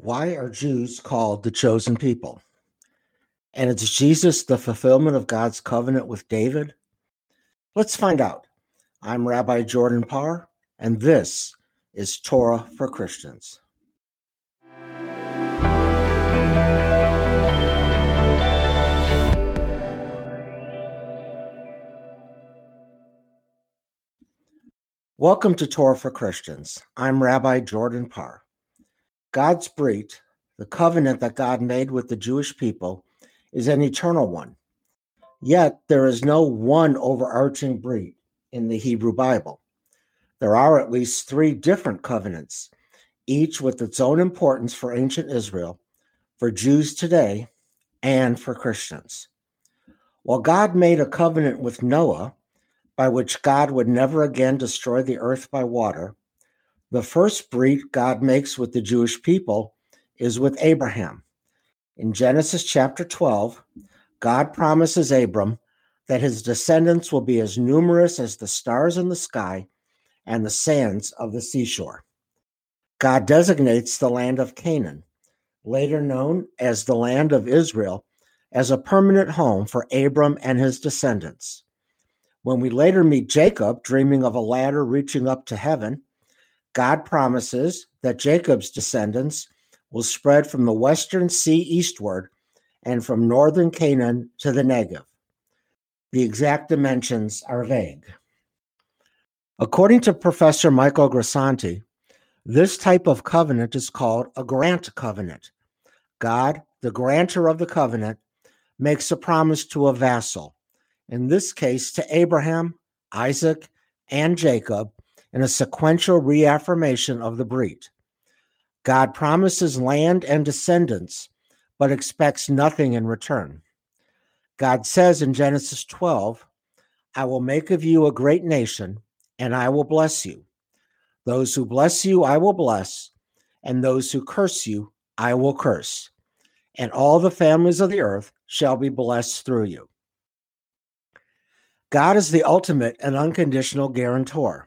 why are Jews called the chosen people? And is Jesus the fulfillment of God's covenant with David? Let's find out. I'm Rabbi Jordan Parr, and this is Torah for Christians. Welcome to Torah for Christians. I'm Rabbi Jordan Parr. God's Brit, the covenant that God made with the Jewish people, is an eternal one. Yet there is no one overarching Brit in the Hebrew Bible. There are at least three different covenants, each with its own importance for ancient Israel, for Jews today, and for Christians. While God made a covenant with Noah, by which God would never again destroy the earth by water, the first Brit God makes with the Jewish people is with Abraham. In Genesis chapter 12, God promises Abram that his descendants will be as numerous as the stars in the sky and the sands of the seashore. God designates the land of Canaan, later known as the land of Israel, as a permanent home for Abram and his descendants. When we later meet Jacob dreaming of a ladder reaching up to heaven, God promises that Jacob's descendants will spread from the western sea eastward and from northern Canaan to the Negev. The exact dimensions are vague. According to Professor Michael Grisanti, this type of covenant is called a grant covenant. God, the grantor of the covenant, makes a promise to a vassal, in this case to Abraham, Isaac, and Jacob, in a sequential reaffirmation of the Brit. God promises land and descendants, but expects nothing in return. God says in Genesis 12, "I will make of you a great nation, and I will bless you. Those who bless you, I will bless, and those who curse you, I will curse. And all the families of the earth shall be blessed through you." God is the ultimate and unconditional guarantor,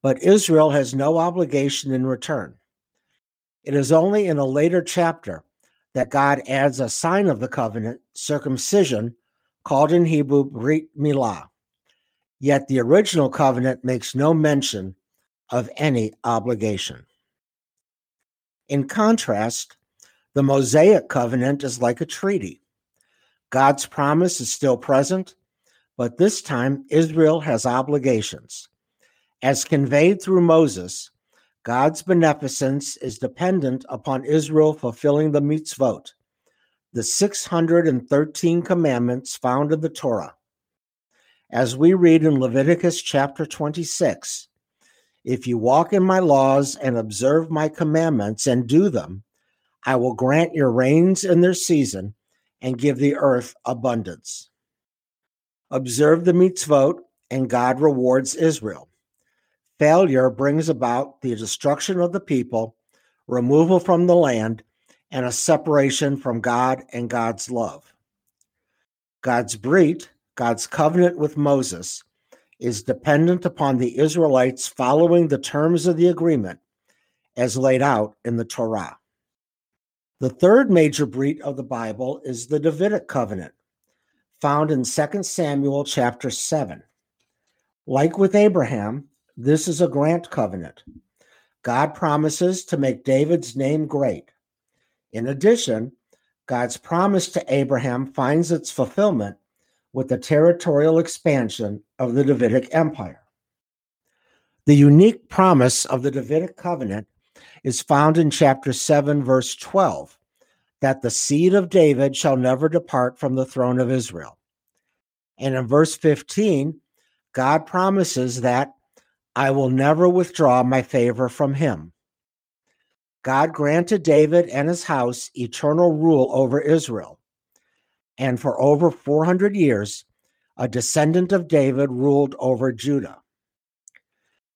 but Israel has no obligation in return. It is only in a later chapter that God adds a sign of the covenant, circumcision, called in Hebrew Brit Milah. Yet the original covenant makes no mention of any obligation. In contrast, the Mosaic covenant is like a treaty. God's promise is still present, but this time, Israel has obligations. As conveyed through Moses, God's beneficence is dependent upon Israel fulfilling the mitzvot, the 613 commandments found in the Torah. As we read in Leviticus chapter 26, "If you walk in my laws and observe my commandments and do them, I will grant your rains in their season and give the earth abundance." Observe the mitzvot, and God rewards Israel. Failure brings about the destruction of the people, removal from the land, and a separation from God and God's love. God's Brit, God's covenant with Moses, is dependent upon the Israelites following the terms of the agreement as laid out in the Torah. The third major Brit of the Bible is the Davidic covenant, found in 2 Samuel chapter 7. Like with Abraham, this is a grant covenant. God promises to make David's name great. In addition, God's promise to Abraham finds its fulfillment with the territorial expansion of the Davidic Empire. The unique promise of the Davidic covenant is found in chapter 7, verse 12, that the seed of David shall never depart from the throne of Israel. And in verse 15, God promises that "I will never withdraw my favor from him." God granted David and his house eternal rule over Israel. And for over 400 years, a descendant of David ruled over Judah.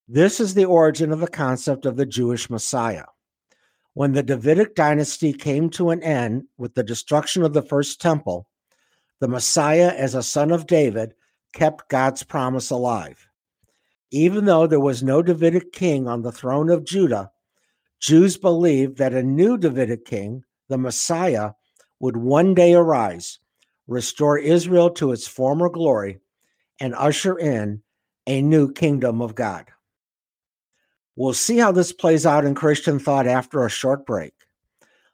This is the origin of the concept of the Jewish Messiah. When the Davidic dynasty came to an end with the destruction of the first temple, the Messiah, as a son of David, kept God's promise alive. Even though there was no Davidic king on the throne of Judah, Jews believed that a new Davidic king, the Messiah, would one day arise, restore Israel to its former glory, and usher in a new kingdom of God. We'll see how this plays out in Christian thought after a short break.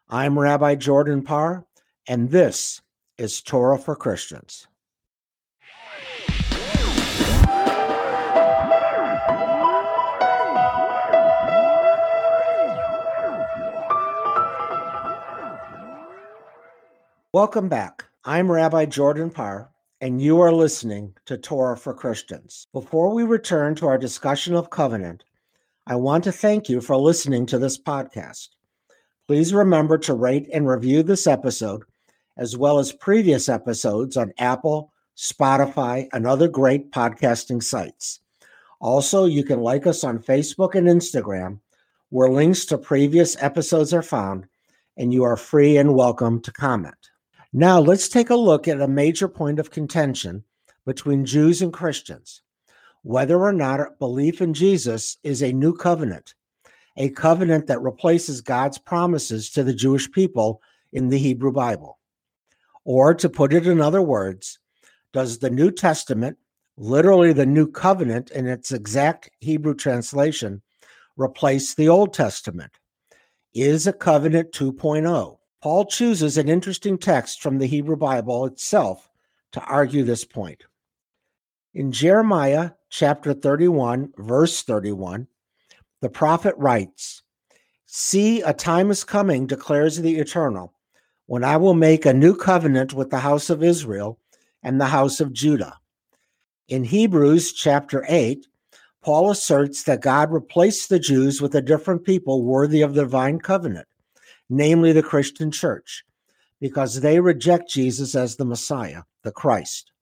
I'm Rabbi Jordan Parr, and this is Torah for Christians. Welcome back. I'm Rabbi Jordan Parr, and you are listening to Torah for Christians. Before we return to our discussion of covenant, I want to thank you for listening to this podcast. Please remember to rate and review this episode, as well as previous episodes on Apple, Spotify, and other great podcasting sites. Also, you can like us on Facebook and Instagram, where links to previous episodes are found, and you are free and welcome to comment. Now, let's take a look at a major point of contention between Jews and Christians, whether or not belief in Jesus is a covenant that replaces God's promises to the Jewish people in the Hebrew Bible. Or, to put it in other words, does the New Testament, literally the New Covenant in its exact Hebrew translation, replace the Old Testament? Is a covenant 2.0? Paul chooses an interesting text from the Hebrew Bible itself to argue this point. In Jeremiah chapter 31, verse 31, the prophet writes, "See, a time is coming, declares the Eternal, when I will make a new covenant with the house of Israel and the house of Judah." In Hebrews chapter 8, Paul asserts that God replaced the Jews with a different people worthy of the divine covenant, namely the Christian church, because they reject Jesus as the Messiah, the Christ.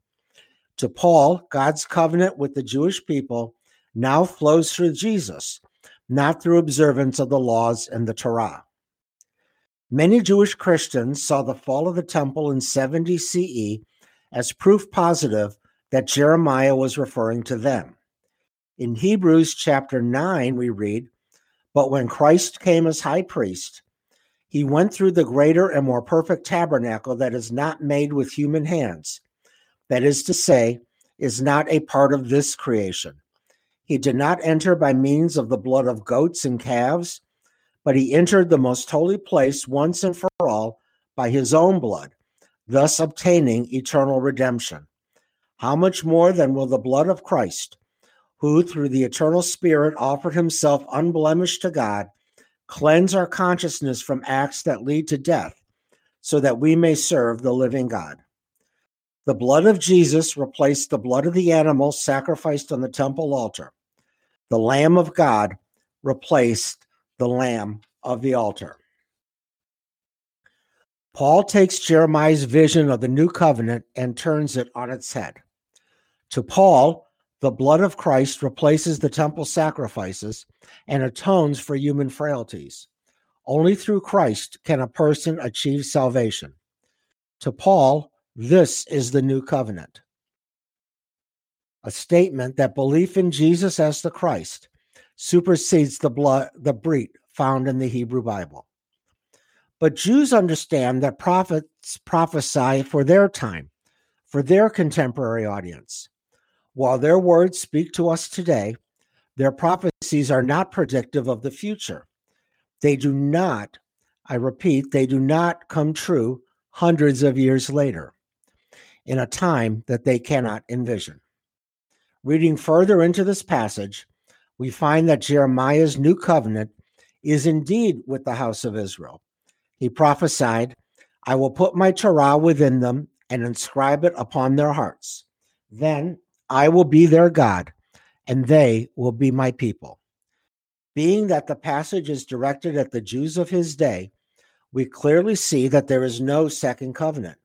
To Paul, God's covenant with the Jewish people now flows through Jesus, not through observance of the laws and the Torah. Many Jewish Christians saw the fall of the temple in 70 CE as proof positive that Jeremiah was referring to them. In Hebrews chapter 9, we read, "But when Christ came as high priest, he went through the greater and more perfect tabernacle that is not made with human hands, that is to say, is not a part of this creation. He did not enter by means of the blood of goats and calves, but he entered the most holy place once and for all by his own blood, thus obtaining eternal redemption. How much more then will the blood of Christ, who through the eternal Spirit offered himself unblemished to God, cleanse our consciousness from acts that lead to death, so that we may serve the living God." The blood of Jesus replaced the blood of the animal sacrificed on the temple altar. The Lamb of God replaced the Lamb of the altar. Paul takes Jeremiah's vision of the new covenant and turns it on its head. To Paul, the blood of Christ replaces the temple sacrifices and atones for human frailties. Only through Christ can a person achieve salvation. To Paul, this is the new covenant, a statement that belief in Jesus as the Christ supersedes the Brit found in the Hebrew Bible. But Jews understand that prophets prophesy for their time, for their contemporary audience. While their words speak to us today, their prophecies are not predictive of the future. They do not, I repeat, they do not come true hundreds of years later in a time that they cannot envision. Reading further into this passage, we find that Jeremiah's new covenant is indeed with the house of Israel. He prophesied, "I will put my Torah within them and inscribe it upon their hearts. Then I will be their God, and they will be my people." Being that the passage is directed at the Jews of his day, we clearly see that there is no second covenant.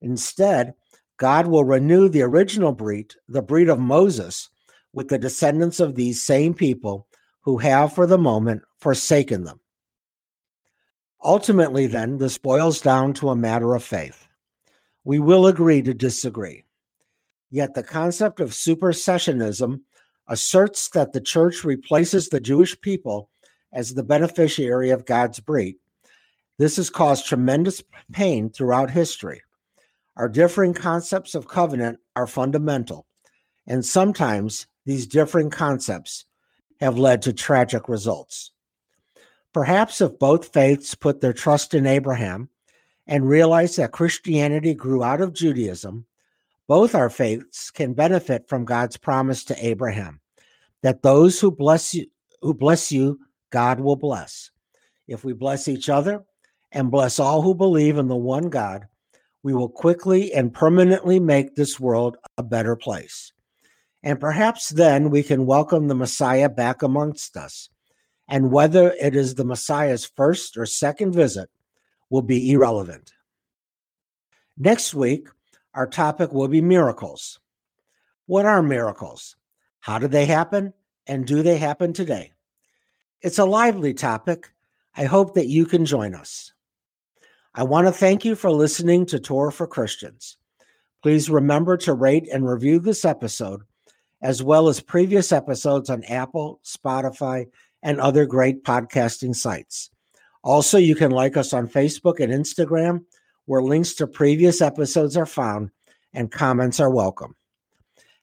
Instead, God will renew the original Brit, the Brit of Moses, with the descendants of these same people who have, for the moment, forsaken them. Ultimately, then, this boils down to a matter of faith. We will agree to disagree. Yet the concept of supersessionism asserts that the church replaces the Jewish people as the beneficiary of God's Brit. This has caused tremendous pain throughout history. Our differing concepts of covenant are fundamental, and sometimes these differing concepts have led to tragic results. Perhaps if both faiths put their trust in Abraham and realized that Christianity grew out of Judaism, both our faiths can benefit from God's promise to Abraham that those who bless you, God will bless. If we bless each other and bless all who believe in the one God, we will quickly and permanently make this world a better place. And perhaps then we can welcome the Messiah back amongst us. And whether it is the Messiah's first or second visit will be irrelevant. Next week, our topic will be miracles. What are miracles? How do they happen? And do they happen today? It's a lively topic. I hope that you can join us. I want to thank you for listening to Torah for Christians. Please remember to rate and review this episode, as well as previous episodes on Apple, Spotify, and other great podcasting sites. Also, you can like us on Facebook and Instagram, where links to previous episodes are found and comments are welcome.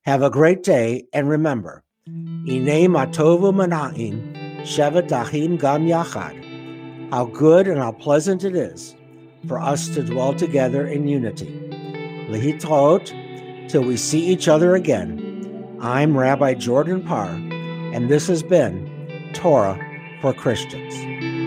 Have a great day, and remember, Inei Matovu Mana'im Shevet Achim Gam Yachad. How good and how pleasant it is for us to dwell together in unity. Lehitraot, till we see each other again. I'm Rabbi Jordan Parr, and this has been Torah for Christians.